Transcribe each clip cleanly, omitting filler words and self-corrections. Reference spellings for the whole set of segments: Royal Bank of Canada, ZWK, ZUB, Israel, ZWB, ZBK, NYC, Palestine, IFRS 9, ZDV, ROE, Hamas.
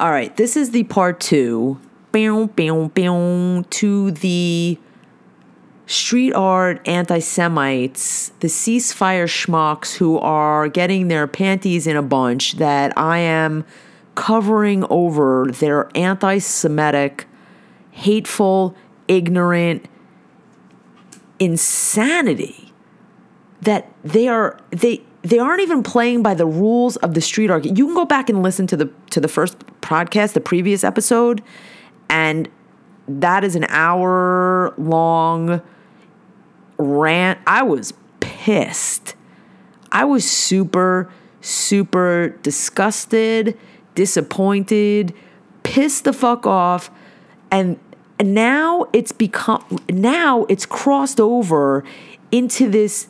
All right, this is the part two to the street art anti-Semites, the ceasefire schmucks who are getting their panties in a bunch that I am covering over their anti-Semitic, hateful, ignorant insanity that they aren't even playing by the rules of the street art. You can go back and listen to the first podcast, the previous episode, and that is an hour-long rant. I was pissed. I was super, super disgusted, disappointed, pissed the fuck off, and now it's crossed over into this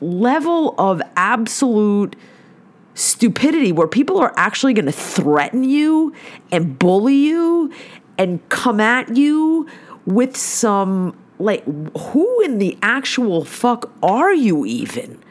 level of absolute stupidity where people are actually going to threaten you and bully you and come at you with some, like, who in the actual fuck are you even?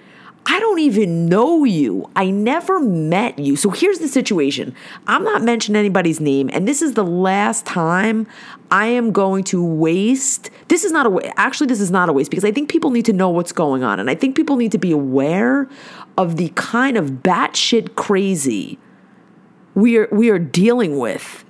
I don't even know you. I never met you. So here's the situation. I'm not mentioning anybody's name, and this is the last time I am going to waste. This is not a waste, because I think people need to know what's going on, and I think people need to be aware of the kind of batshit crazy we are dealing with,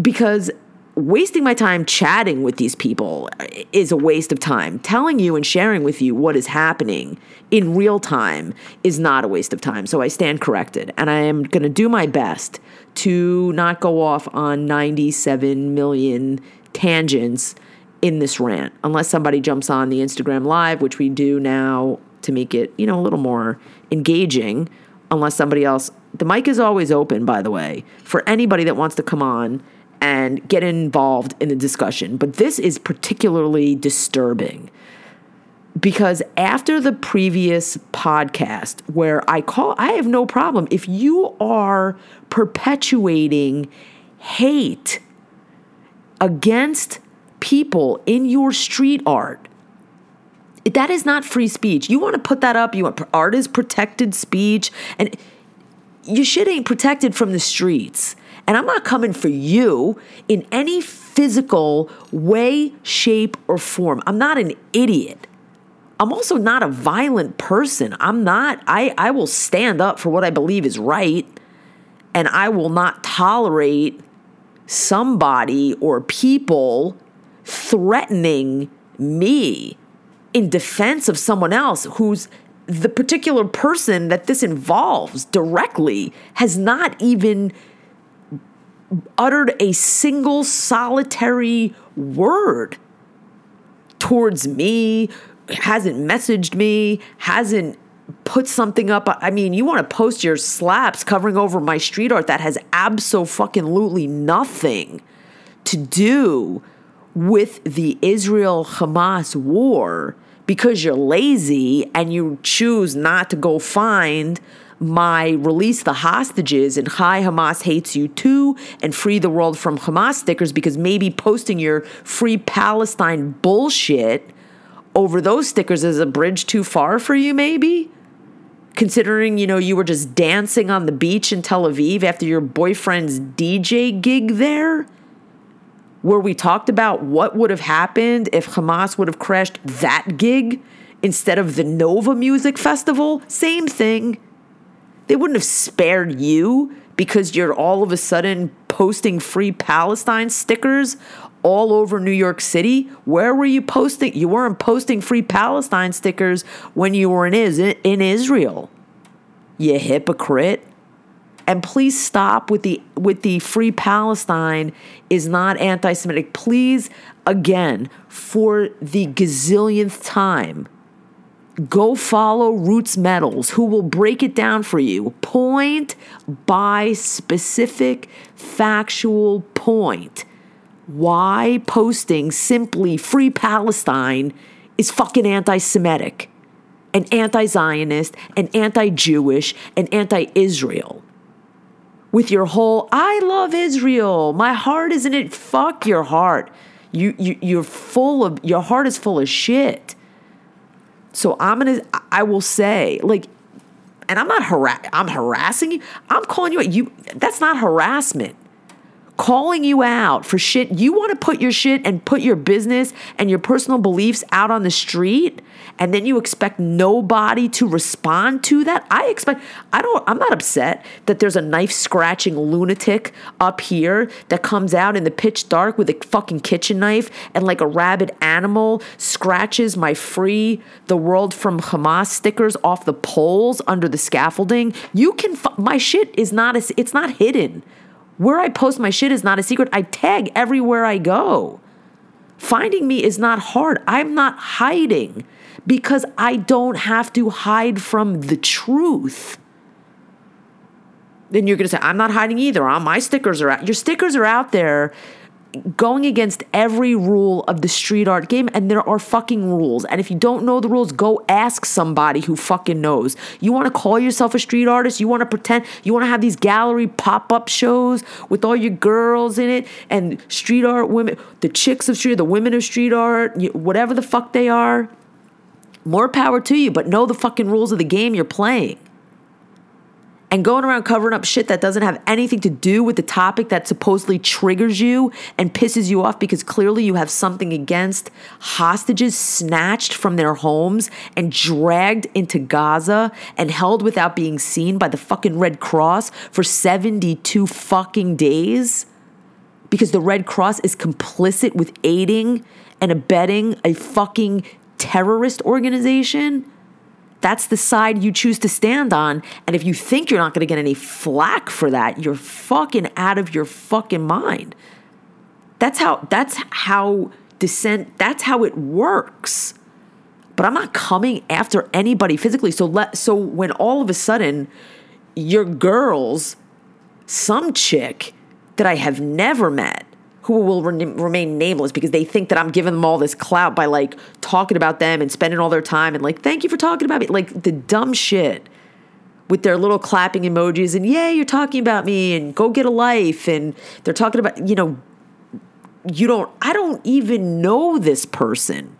because wasting my time chatting with these people is a waste of time. Telling you and sharing with you what is happening in real time is not a waste of time. So I stand corrected. And I am going to do my best to not go off on 97 million tangents in this rant, unless somebody jumps on the Instagram Live, which we do now to make it, a little more engaging, unless somebody else. The mic is always open, by the way, for anybody that wants to come on and get involved in the discussion. But this is particularly disturbing, because after the previous podcast where I have no problem. If you are perpetuating hate against people in your street art, that is not free speech. You want to put that up. You want art is protected speech, and your shit ain't protected from the streets. And I'm not coming for you in any physical way, shape, or form. I'm not an idiot. I'm also not a violent person. I will stand up for what I believe is right, and I will not tolerate somebody or people threatening me in defense of someone else who's the particular person that this involves directly has not even uttered a single solitary word towards me, hasn't messaged me, hasn't put something up. I mean, you want to post your slaps covering over my street art that has abso-fucking-lutely nothing to do with the Israel-Hamas war, because you're lazy and you choose not to go find my release the hostages and hi Hamas hates you too and free the world from Hamas stickers, because maybe posting your free Palestine bullshit over those stickers is a bridge too far for you, maybe, considering, you were just dancing on the beach in Tel Aviv after your boyfriend's DJ gig there, where we talked about what would have happened if Hamas would have crashed that gig instead of the Nova Music Festival. Same thing. They wouldn't have spared you because you're all of a sudden posting free Palestine stickers all over New York City. Where were you posting? You weren't posting free Palestine stickers when you were in Israel, you hypocrite. And please stop with the free Palestine is not anti-Semitic. Please, again, for the gazillionth time, go follow Roots Metals, who will break it down for you point by specific factual point why posting simply free Palestine is fucking anti-Semitic and anti-Zionist and anti-Jewish and anti-Israel. With your whole, I love Israel, my heart isn't it, fuck your heart. Your heart is full of shit. So I will say, like, and I'm not I'm harassing you. I'm calling you out. That's not harassment. Calling you out for shit. You want to put your shit and put your business and your personal beliefs out on the street, and then you expect nobody to respond to that? I'm not upset that there's a knife scratching lunatic up here that comes out in the pitch dark with a fucking kitchen knife and like a rabid animal scratches my Free the World from Hamas stickers off the poles under the scaffolding. My shit is not, it's not hidden. Where I post my shit is not a secret. I tag everywhere I go. Finding me is not hard. I'm not hiding because I don't have to hide from the truth. Then you're going to say, I'm not hiding either. My stickers are out. Your stickers are out there going against every rule of the street art game, and there are fucking rules. And if you don't know the rules, go ask somebody who fucking knows. You want to call yourself a street artist? You want to pretend? You want to have these gallery pop-up shows with all your girls in it and street art women, the chicks of street, the women of street art, whatever the fuck they are? More power to you, but know the fucking rules of the game you're playing. And going around covering up shit that doesn't have anything to do with the topic that supposedly triggers you and pisses you off because clearly you have something against hostages snatched from their homes and dragged into Gaza and held without being seen by the fucking Red Cross for 72 fucking days because the Red Cross is complicit with aiding and abetting a fucking terrorist organization. That's the side you choose to stand on. And if you think you're not going to get any flack for that, you're fucking out of your fucking mind. That's how dissent, that's how it works. But I'm not coming after anybody physically. So when all of a sudden your girls, some chick that I have never met, who will remain nameless because they think that I'm giving them all this clout by like talking about them and spending all their time and like, thank you for talking about me. Like the dumb shit with their little clapping emojis and yay, you're talking about me and go get a life. And they're talking about, I don't even know this person,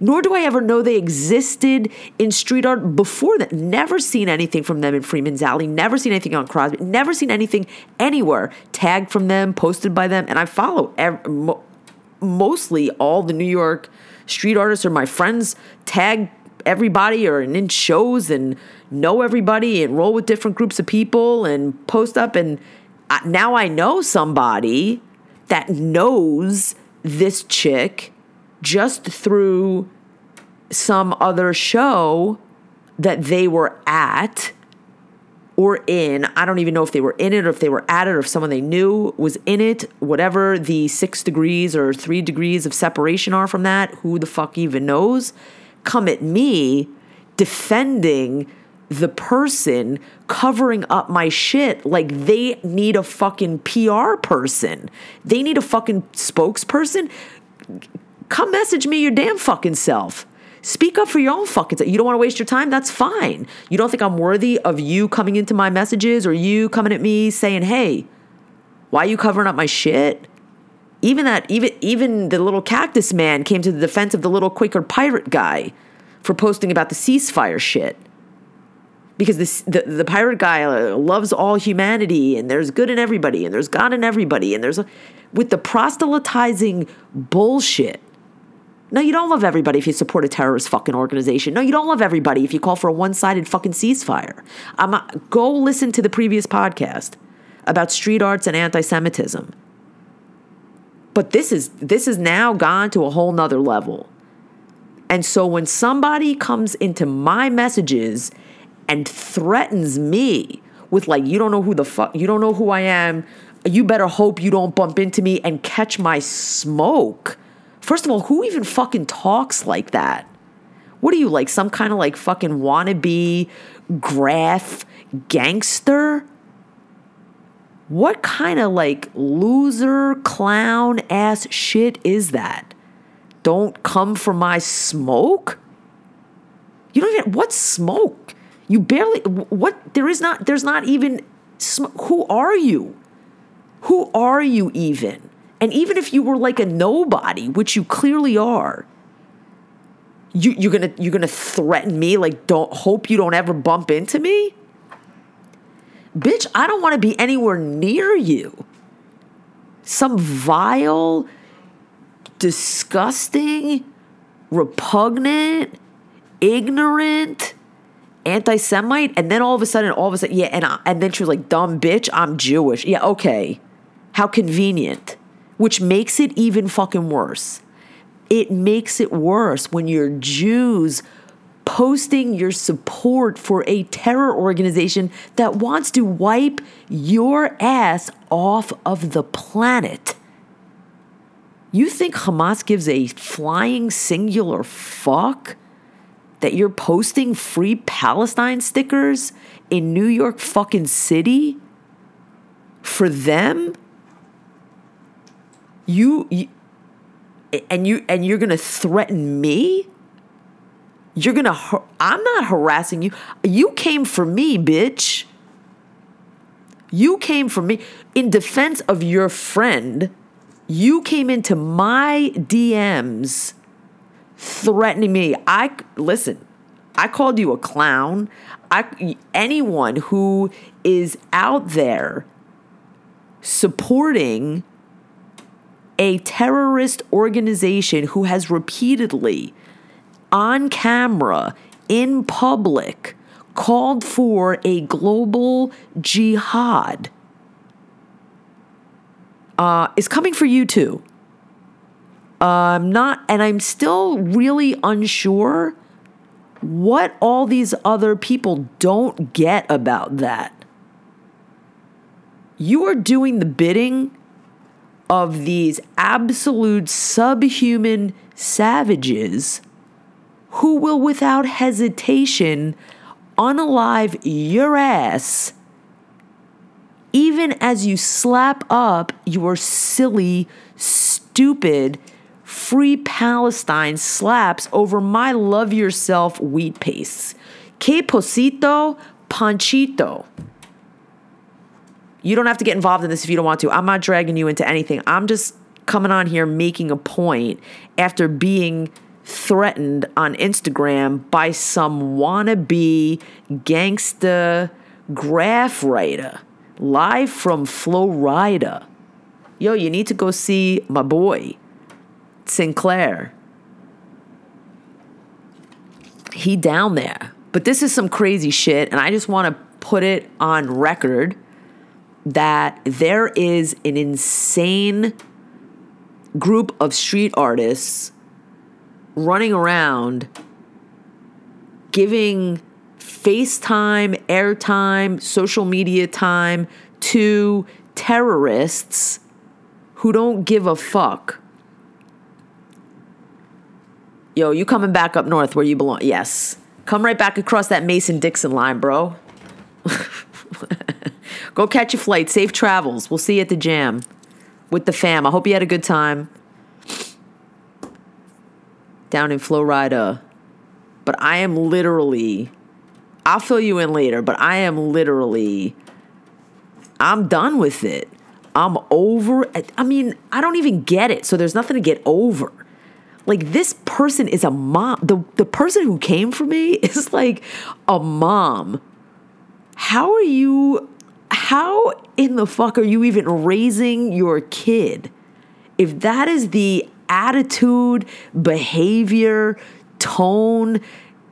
nor do I ever know they existed in street art before that. Never seen anything from them in Freeman's Alley, never seen anything on Crosby, never seen anything anywhere tagged from them, posted by them. And I follow mostly all the New York street artists, or my friends tag everybody or in shows and know everybody and roll with different groups of people and post up. And now I know somebody that knows this chick just through some other show that they were at or in. I don't even know if they were in it or if they were at it or if someone they knew was in it, whatever the 6 degrees or 3 degrees of separation are from that, who the fuck even knows, come at me defending the person covering up my shit like they need a fucking PR person. They need a fucking spokesperson. Come message me your damn fucking self. Speak up for your own fucking self. You don't want to waste your time? That's fine. You don't think I'm worthy of you coming into my messages or you coming at me saying, hey, why are you covering up my shit? Even the little cactus man came to the defense of the little Quaker pirate guy for posting about the ceasefire shit. Because the pirate guy loves all humanity and there's good in everybody and there's God in everybody and with the proselytizing bullshit. No, you don't love everybody if you support a terrorist fucking organization. No, you don't love everybody if you call for a one-sided fucking ceasefire. Go listen to the previous podcast about street arts and anti-Semitism. But this is now gone to a whole nother level. And so when somebody comes into my messages and threatens me with like, you don't know who I am, you better hope you don't bump into me and catch my smoke. First of all, who even fucking talks like that? What are you, like some kind of like fucking wannabe graph gangster? What kind of like loser clown ass shit is that? Don't come for my smoke? You don't even, what smoke? You barely, what, there's not even, who are you? Who are you even? And even if you were like a nobody, which you clearly are, you're gonna threaten me. Like, don't hope you don't ever bump into me. Bitch, I don't want to be anywhere near you. Some vile, disgusting, repugnant, ignorant anti-Semite. And then all of a sudden, yeah, and then she was like, dumb bitch, I'm Jewish. Yeah, okay. How convenient. Which makes it even fucking worse. It makes it worse when you're Jews posting your support for a terror organization that wants to wipe your ass off of the planet. You think Hamas gives a flying singular fuck that you're posting free Palestine stickers in New York fucking City for them? You're going to threaten me? I'm not harassing you. You came for me, bitch. You came for me. In defense of your friend, you came into my DMs threatening me. I called you a clown. Anyone who is out there supporting a terrorist organization who has repeatedly, on camera, in public, called for a global jihad, is coming for you too. I'm still really unsure what all these other people don't get about that. You are doing the bidding of these absolute subhuman savages who will without hesitation unalive your ass even as you slap up your silly, stupid, free Palestine slaps over my love yourself wheat paste. Que posito, panchito. You don't have to get involved in this if you don't want to. I'm not dragging you into anything. I'm just coming on here making a point after being threatened on Instagram by some wannabe gangsta graph writer live from Florida. Yo, you need to go see my boy Sinclair. He down there. But this is some crazy shit, and I just want to put it on record that there is an insane group of street artists running around giving FaceTime, airtime, social media time to terrorists who don't give a fuck. Yo, you coming back up north where you belong? Yes. Come right back across that Mason-Dixon line, bro. Go catch a flight. Safe travels. We'll see you at the jam with the fam. I hope you had a good time down in Florida. But I am literally, I'll fill you in later, but I am literally, I'm done with it. I'm over. I mean, I don't even get it. So there's nothing to get over. Like, this person is a mom. The person who came for me is like a mom. How in the fuck are you even raising your kid? If that is the attitude, behavior, tone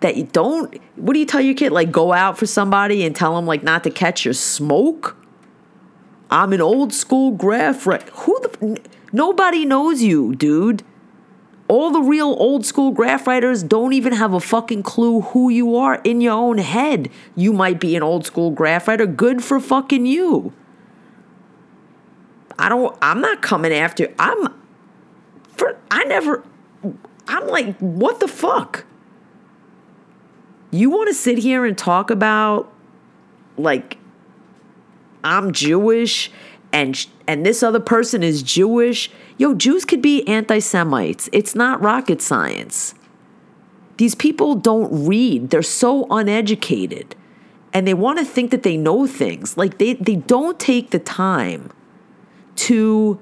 that you don't, what do you tell your kid? Like, go out for somebody and tell them like not to catch your smoke? I'm an old school graph writer. Nobody knows you, dude. All the real old school graph writers don't even have a fucking clue who you are in your own head. You might be an old school graph writer. Good for fucking you. I'm not coming after. I'm like, what the fuck? You want to sit here and talk about like I'm Jewish and this other person is Jewish? Yo, Jews could be anti-Semites. It's not rocket science. These people don't read. They're so uneducated. And they want to think that they know things. Like, they don't take the time to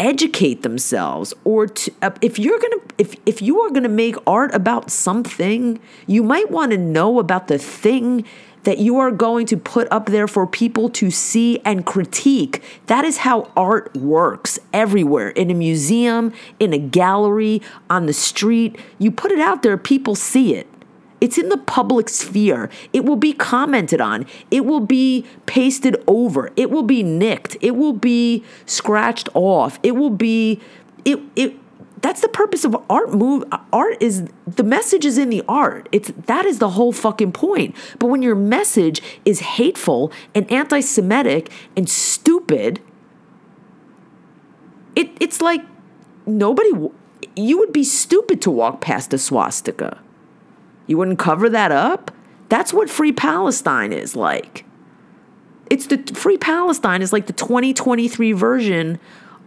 educate themselves or to, if you are going to make art about something, you might want to know about the thing that you are going to put up there for people to see and critique. That is how art works everywhere, in a museum, in a gallery, on the street. You put it out there, people see it. It's in the public sphere. It will be commented on. It will be pasted over. It will be nicked. It will be scratched off. It will be that's the purpose of art. Art is, the message is in the art. That is the whole fucking point. But when your message is hateful and anti-Semitic and stupid, it's like you would be stupid to walk past a swastika. You wouldn't cover that up. That's what Free Palestine is like. Free Palestine is like the 2023 version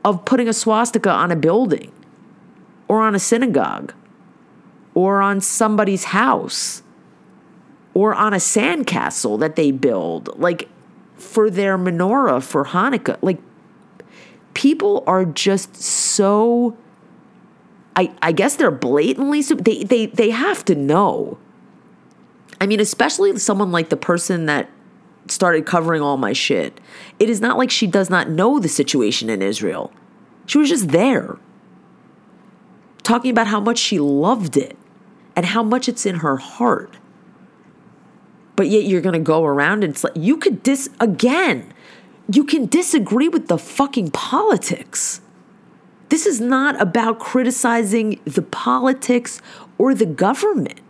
of putting a swastika on a building, or on a synagogue, or on somebody's house, or on a sandcastle that they build, like for their menorah for Hanukkah. Like, people are just so, I guess they're blatantly, they have to know. I mean, especially someone like the person that started covering all my shit. It is not like she does not know the situation in Israel. She was just there, talking about how much she loved it and how much it's in her heart. But yet you're going to go around and you can disagree with the fucking politics. This is not about criticizing the politics or the government.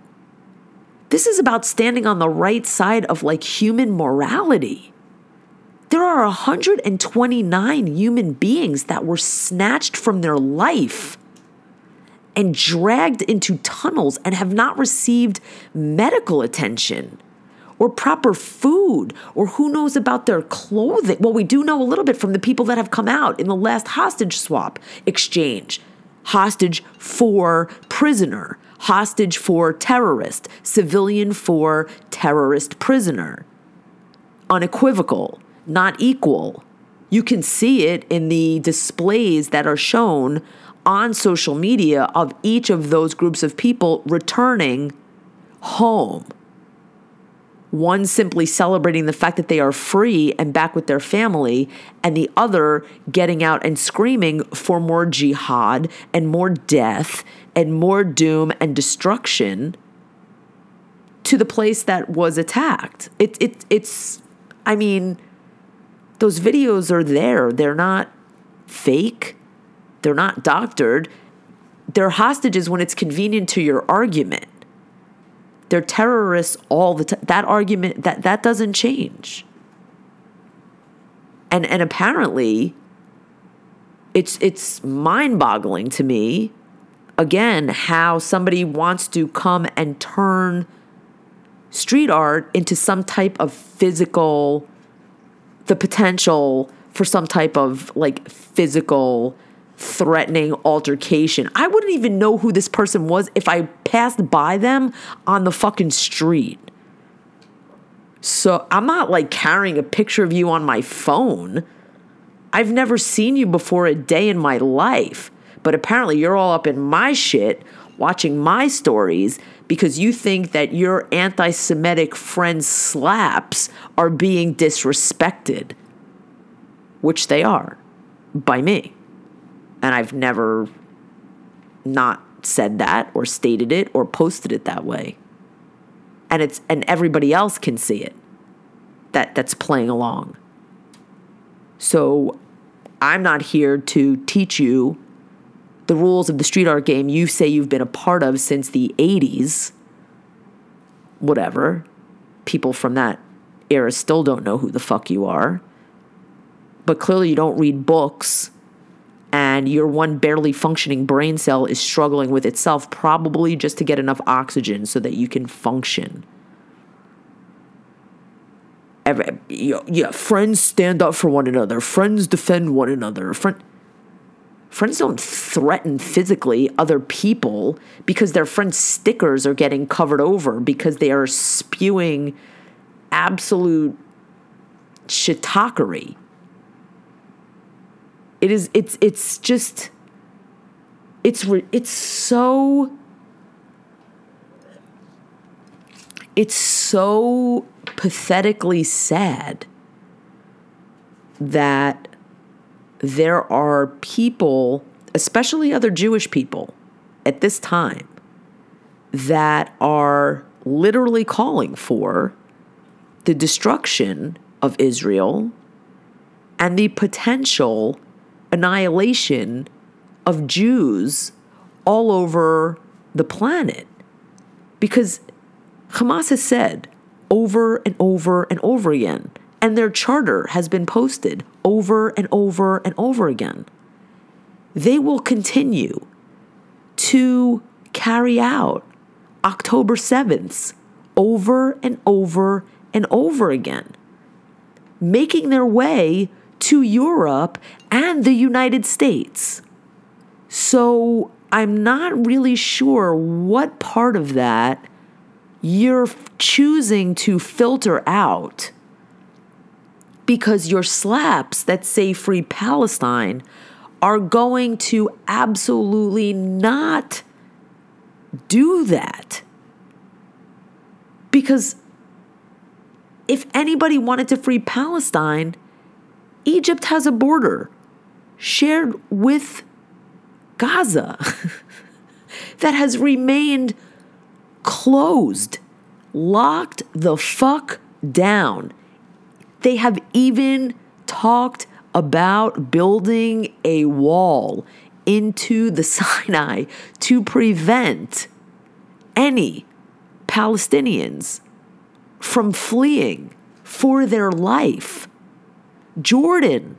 This is about standing on the right side of human morality. There are 129 human beings that were snatched from their life and dragged into tunnels and have not received medical attention or proper food, or who knows about their clothing. Well, we do know a little bit from the people that have come out in the last hostage swap exchange. Hostage for prisoner, hostage for terrorist, civilian for terrorist prisoner. Unequivocal, not equal. You can see it in the displays that are shown on social media of each of those groups of people returning home. One simply celebrating the fact that they are free and back with their family, and the other getting out and screaming for more jihad and more death and more doom and destruction to the place that was attacked. Those videos are there. They're not fake. They're not doctored. They're hostages when it's convenient to your argument. They're terrorists all the time. That argument, that doesn't change. And apparently, it's mind-boggling to me, again, how somebody wants to come and turn street art into some type of physical, the potential for some type of physical threatening altercation. I wouldn't even know who this person was if I passed by them on the fucking street. So I'm not carrying a picture of you on my phone. I've never seen you before a day in my life, but apparently you're all up in my shit watching my stories because you think that your anti-Semitic friend slaps are being disrespected, which they are by me. And I've never not said that or stated it or posted it that way. And everybody else can see it that's playing along. So I'm not here to teach you the rules of the street art game you say you've been a part of since the 80s. Whatever. People from that era still don't know who the fuck you are. But clearly you don't read books, and your one barely functioning brain cell is struggling with itself, probably just to get enough oxygen so that you can function. Friends stand up for one another. Friends defend one another. Friends don't threaten physically other people because their friend stickers are getting covered over because they are spewing absolute shitockery. It's so pathetically sad that there are people, especially other Jewish people at this time, that are literally calling for the destruction of Israel and the potential annihilation of Jews all over the planet. Because Hamas has said over and over and over again, and their charter has been posted over and over and over again, they will continue to carry out October 7th over and over and over again, making their way to Europe and the United States. So I'm not really sure what part of that you're choosing to filter out, because your slaps that say Free Palestine are going to absolutely not do that. Because if anybody wanted to free Palestine, Egypt has a border shared with Gaza that has remained closed, locked the fuck down. They have even talked about building a wall into the Sinai to prevent any Palestinians from fleeing for their life. Jordan,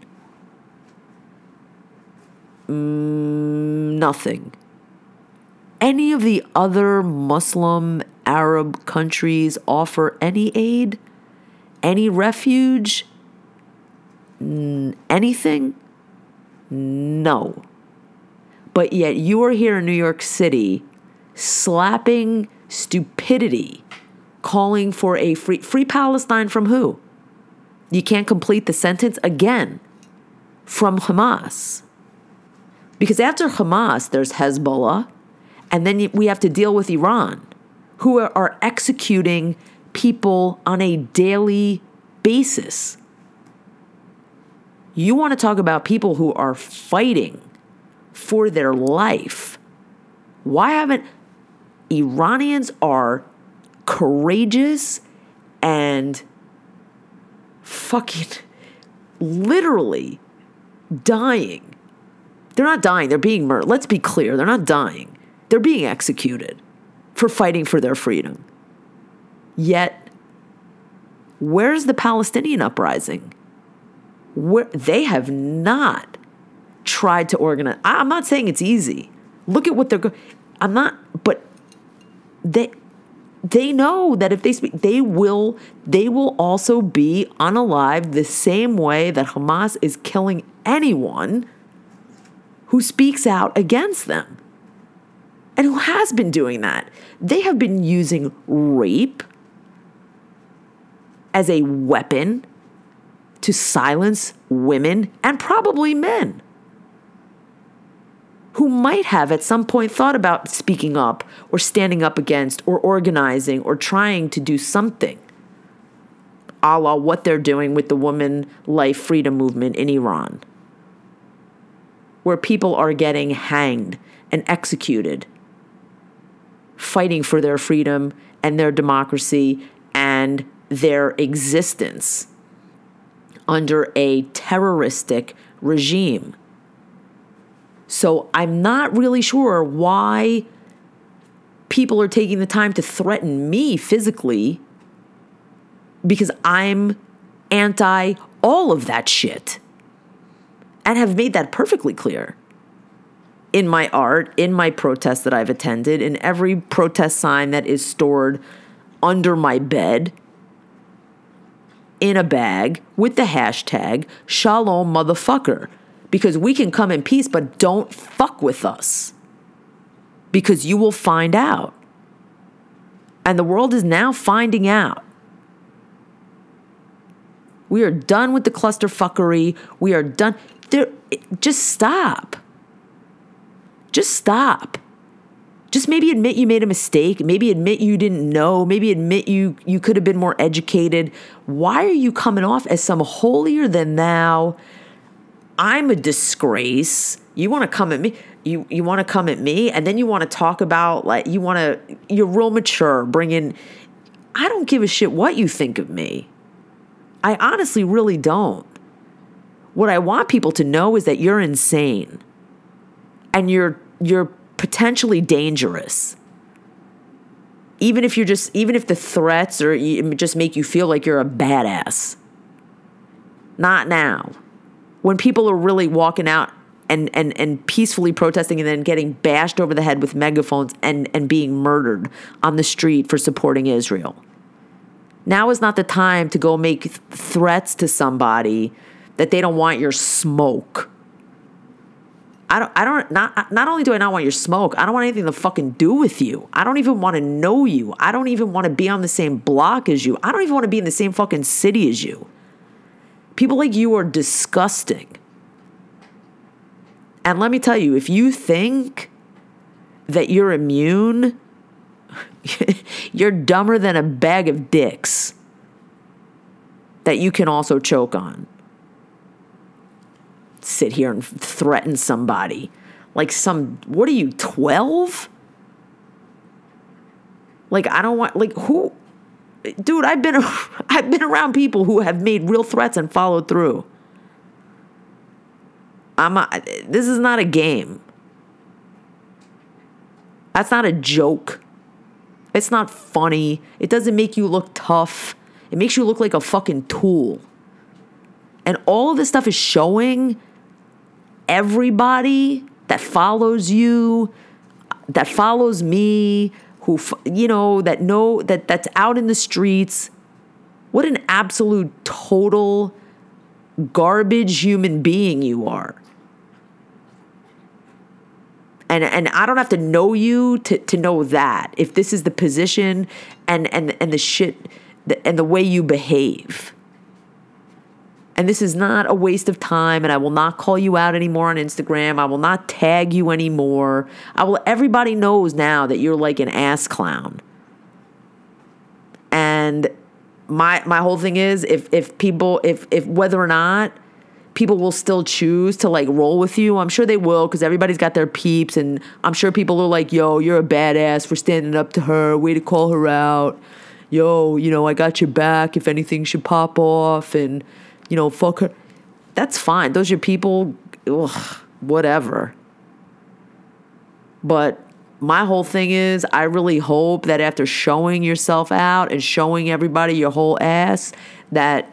nothing. Any of the other Muslim Arab countries offer any aid, any refuge, anything? No. But yet you are here in New York City slapping stupidity, calling for a free Palestine from who? You can't complete the sentence again. From Hamas. Because after Hamas, there's Hezbollah, and then we have to deal with Iran, who are executing people on a daily basis. You want to talk about people who are fighting for their life. Why haven't Iranians are courageous and fucking literally dying? They're not dying. They're being murdered. Let's be clear. They're not dying. They're being executed for fighting for their freedom. Yet, where's the Palestinian uprising? Where they have not tried to organize. I'm not saying it's easy. Look at what they're going. I'm not, but they know that if they speak, they will also be unalived the same way that Hamas is killing anyone who speaks out against them. And who has been doing that? They have been using rape as a weapon to silence women and probably men who might have at some point thought about speaking up or standing up against or organizing or trying to do something, a la what they're doing with the Woman Life Freedom Movement in Iran, where people are getting hanged and executed, fighting for their freedom and their democracy and their existence under a terroristic regime. So I'm not really sure why people are taking the time to threaten me physically, because I'm anti all of that shit and have made that perfectly clear in my art, in my protests that I've attended, in every protest sign that is stored under my bed in a bag with the hashtag Shalom motherfucker. Because we can come in peace, but don't fuck with us. Because you will find out. And the world is now finding out. We are done with the clusterfuckery. We are done. Just stop. Just stop. just maybe admit you made a mistake, maybe admit you didn't know, maybe admit you could have been more educated. Why are you coming off as some holier than thou? I'm a disgrace. You want to come at me. You want to come at me, and then you want to talk about, like, you're real mature, bring in, I don't give a shit what you think of me. I honestly really don't. What I want people to know is that you're insane and you're potentially dangerous. Even if the threats or just make you feel like you're a badass. Not now. When people are really walking out and peacefully protesting and then getting bashed over the head with megaphones and being murdered on the street for supporting Israel. Now is not the time to go make threats to somebody that they don't want your smoke. Not only do I not want your smoke, I don't want anything to fucking do with you. I don't even want to know you. I don't even want to be on the same block as you. I don't even want to be in the same fucking city as you. People like you are disgusting. And let me tell you, if you think that you're immune, you're dumber than a bag of dicks that you can also choke on. Sit here and threaten somebody. Like what are you, 12? Like, I don't want, like, who? Dude, I've been around people who have made real threats and followed through. This is not a game. That's not a joke. It's not funny. It doesn't make you look tough. It makes you look like a fucking tool. And all of this stuff is showing everybody that follows you, that follows me, who, you know, that that's out in the streets, what an absolute total garbage human being you are. And I don't have to know you to know that, if this is the position and the shit and the way you behave. And this is not a waste of time, and I will not call you out anymore on Instagram. I will not tag you anymore. Everybody knows now that you're like an ass clown. And my whole thing is, if people whether or not people will still choose to, like, roll with you, I'm sure they will, because everybody's got their peeps, and I'm sure people are like, yo, you're a badass for standing up to her, way to call her out. Yo, you know, I got your back if anything should pop off, and, you know, fuck her. That's fine. Those are people, ugh, whatever. But my whole thing is, I really hope that after showing yourself out and showing everybody your whole ass, that,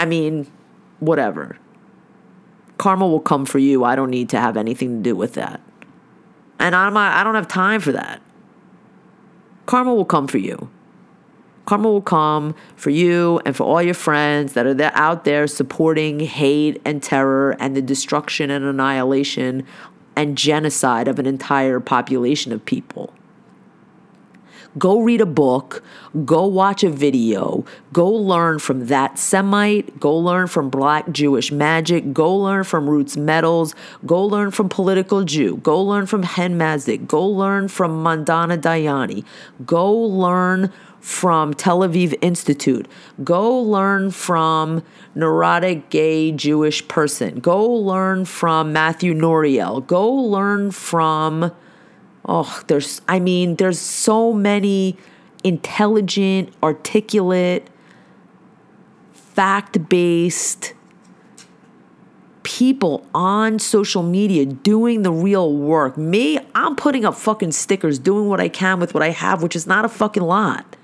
I mean, whatever. Karma will come for you. I don't need to have anything to do with that. And I don't have time for that. Karma will come for you. Karma will come for you and for all your friends that are there, out there supporting hate and terror and the destruction and annihilation and genocide of an entire population of people. Go read a book. Go watch a video. Go learn from that Semite. Go learn from Black Jewish Magic. Go learn from Roots Metals. Go learn from Political Jew. Go learn from Hen Mazdik. Go learn from Mandana Dayani. Go learn from Tel Aviv Institute. Go learn from Neurotic Gay Jewish Person. Go learn from Matthew Noriel. Go learn from... oh, there's so many intelligent, articulate, fact-based people on social media doing the real work. Me, I'm putting up fucking stickers, doing what I can with what I have, which is not a fucking lot.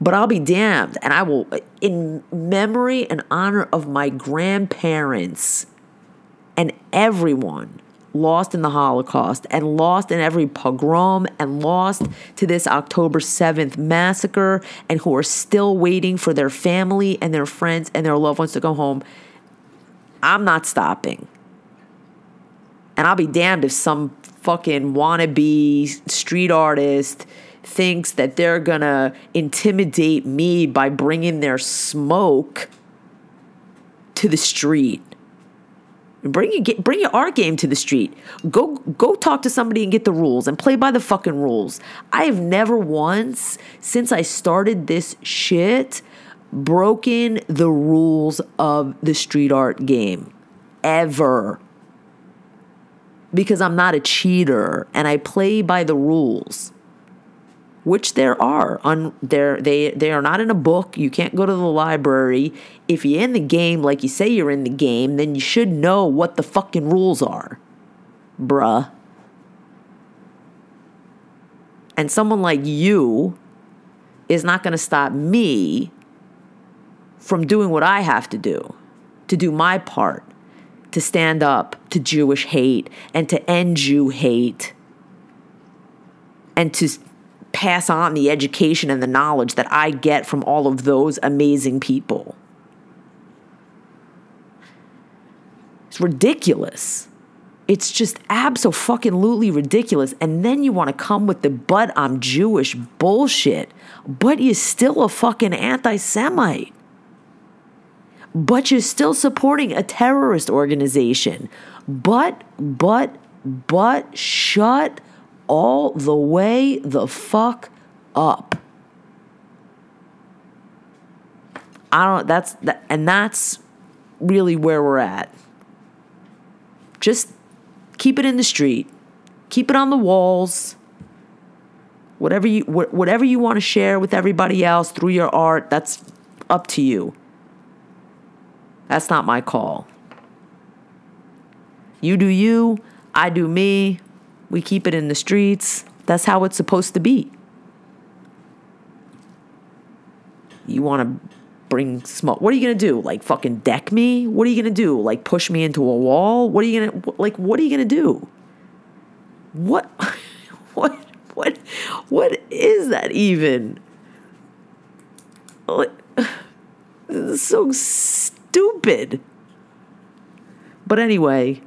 But I'll be damned, and I will, in memory and honor of my grandparents and everyone lost in the Holocaust and lost in every pogrom and lost to this October 7th massacre, and who are still waiting for their family and their friends and their loved ones to go home, I'm not stopping. And I'll be damned if some fucking wannabe street artist thinks that they're gonna intimidate me by bringing their smoke to the street. Bring your art game to the street. Go talk to somebody and get the rules and play by the fucking rules. I have never once, since I started this shit, broken the rules of the street art game. Ever. Because I'm not a cheater and I play by the rules. Which there are. They are not in a book. You can't go to the library. If you're in the game, like you say you're in the game, then you should know what the fucking rules are. Bruh. And someone like you is not going to stop me from doing what I have to do my part, to stand up to Jewish hate and to end Jew hate and to pass on the education and the knowledge that I get from all of those amazing people. It's ridiculous. It's just abso-fucking-lutely ridiculous. And then you want to come with the but I'm Jewish bullshit, but you're still a fucking anti-Semite. But you're still supporting a terrorist organization. But shut all the way the fuck up. That's really where we're at. Just keep it in the street. Keep it on the walls. Whatever you want to share with everybody else through your art, that's up to you. That's not my call. You do you, I do me. We keep it in the streets. That's how it's supposed to be. You want to bring smoke. What are you going to do? Like fucking deck me? What are you going to do? Like push me into a wall? What are you going to do? What is that even? Like, this is so stupid. But anyway,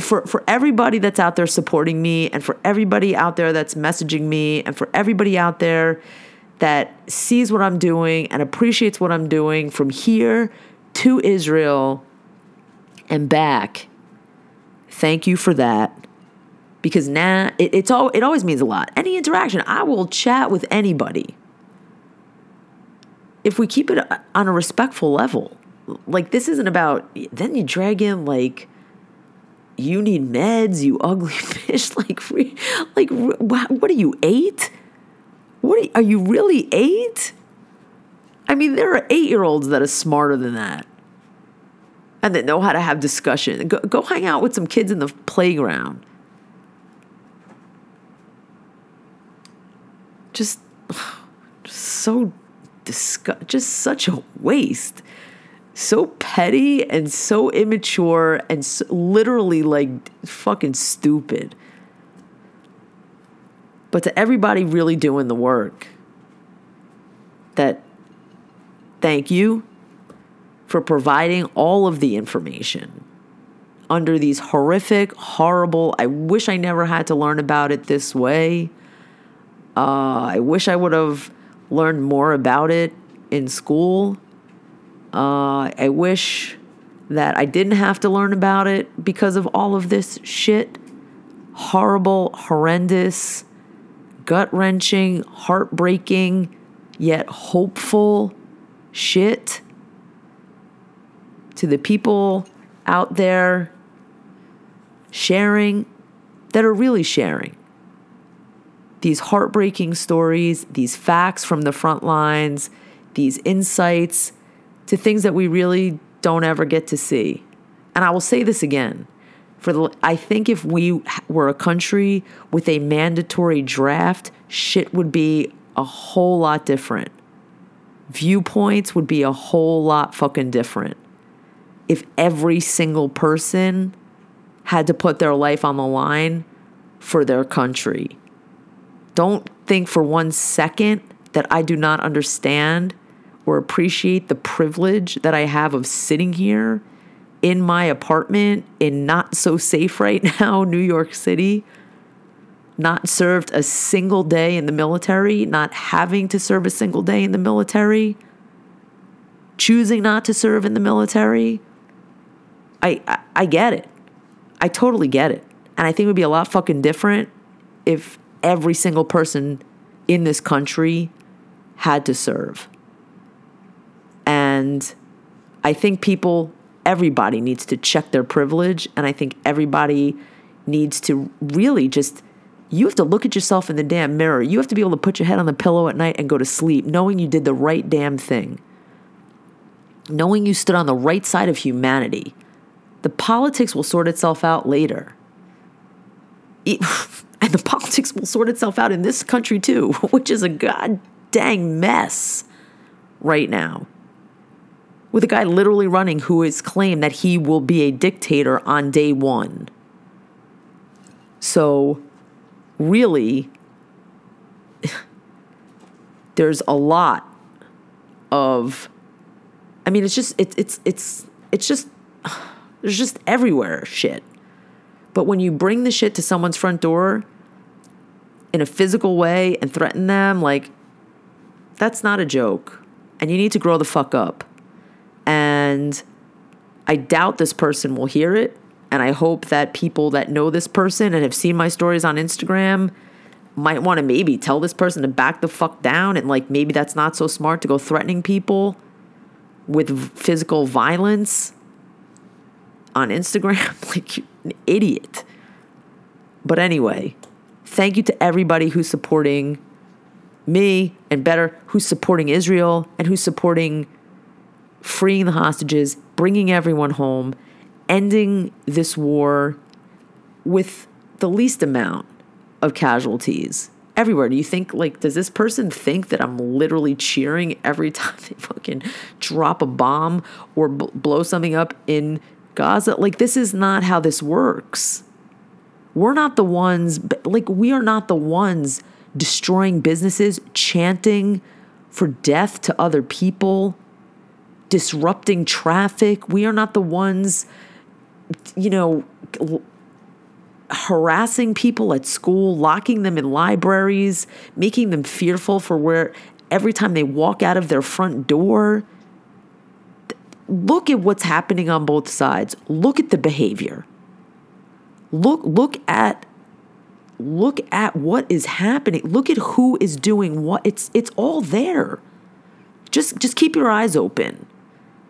for everybody that's out there supporting me and for everybody out there that's messaging me and for everybody out there that sees what I'm doing and appreciates what I'm doing from here to Israel and back, thank you for that. Because now it always means a lot. Any interaction, I will chat with anybody. If we keep it on a respectful level, like this isn't about, then you drag in like, you need meds, you ugly fish. Like, what are you, 8? Are you really 8? I mean, there are 8-year-olds that are smarter than that and that know how to have discussion. Go hang out with some kids in the playground. Just such a waste. So petty and so immature and so literally like fucking stupid. But to everybody really doing the work, that thank you for providing all of the information under these horrific, horrible, I wish I never had to learn about it this way. I wish I would have learned more about it in school. I wish that I didn't have to learn about it because of all of this shit. Horrible, horrendous, gut-wrenching, heartbreaking, yet hopeful shit. To the people out there sharing, that are really sharing these heartbreaking stories, these facts from the front lines, these insights to things that we really don't ever get to see. And I will say this again. I think if we were a country with a mandatory draft, shit would be a whole lot different. Viewpoints would be a whole lot fucking different. If every single person had to put their life on the line for their country. Don't think for one second that I do not understand or appreciate the privilege that I have of sitting here in my apartment in not so safe right now, New York City, not served a single day in the military, not having to serve a single day in the military, choosing not to serve in the military. I get it. I totally get it. And I think it would be a lot fucking different if every single person in this country had to serve. And I think everybody needs to check their privilege. And I think everybody needs to really just, you have to look at yourself in the damn mirror. You have to be able to put your head on the pillow at night and go to sleep knowing you did the right damn thing. Knowing you stood on the right side of humanity. The politics will sort itself out later. And the politics will sort itself out in this country too, which is a god dang mess right now. With a guy literally running who has claimed that he will be a dictator on day one. So really, there's a lot of, I mean, there's just everywhere shit. But when you bring the shit to someone's front door in a physical way and threaten them, like, that's not a joke. And you need to grow the fuck up. And I doubt this person will hear it. And I hope that people that know this person and have seen my stories on Instagram might want to maybe tell this person to back the fuck down. And like, maybe that's not so smart to go threatening people with physical violence on Instagram. Like, you're an idiot. But anyway, thank you to everybody who's supporting me, and better, who's supporting Israel, and who's supporting freeing the hostages, bringing everyone home, ending this war with the least amount of casualties everywhere. Do you think, like, does this person think that I'm literally cheering every time they fucking drop a bomb or blow something up in Gaza? Like, this is not how this works. We're not the ones, like, we are not the ones destroying businesses, chanting for death to other people, disrupting traffic. We are not the ones, you know, harassing people at school, locking them in libraries, making them fearful for where every time they walk out of their front door. Look at what's happening on both sides. Look at the behavior. Look at what is happening. Look at who is doing what. It's all there. Just keep your eyes open.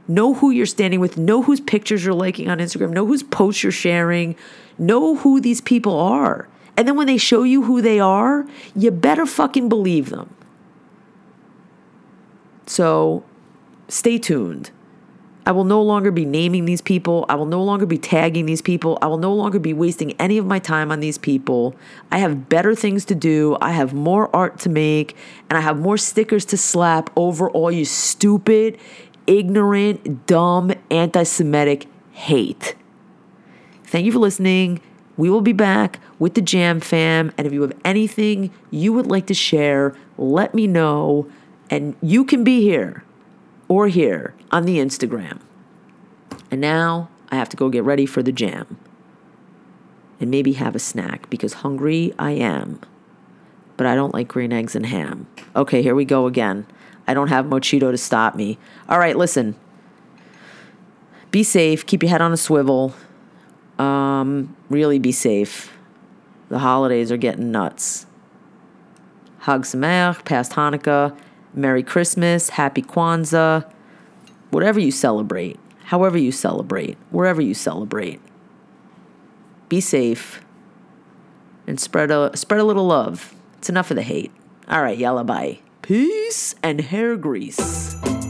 Know who you're standing with. Know whose pictures you're liking on Instagram. Know whose posts you're sharing. Know who these people are. And then when they show you who they are, you better fucking believe them. So stay tuned. I will no longer be naming these people. I will no longer be tagging these people. I will no longer be wasting any of my time on these people. I have better things to do. I have more art to make. And I have more stickers to slap over all you stupid, ignorant, dumb, anti-Semitic hate. Thank you for listening. We will be back with the Jam Fam. And if you have anything you would like to share, let me know. And you can be here. Or here on the Instagram. And now I have to go get ready for the jam. And maybe have a snack because hungry I am. But I don't like green eggs and ham. Okay, here we go again. I don't have Mochito to stop me. All right, listen. Be safe. Keep your head on a swivel. Really be safe. The holidays are getting nuts. Chag Sameach, past Hanukkah. Merry Christmas, Happy Kwanzaa, whatever you celebrate, however you celebrate, wherever you celebrate. Be safe and spread a little love. It's enough of the hate. All right, yalla, bye. Peace and hair grease.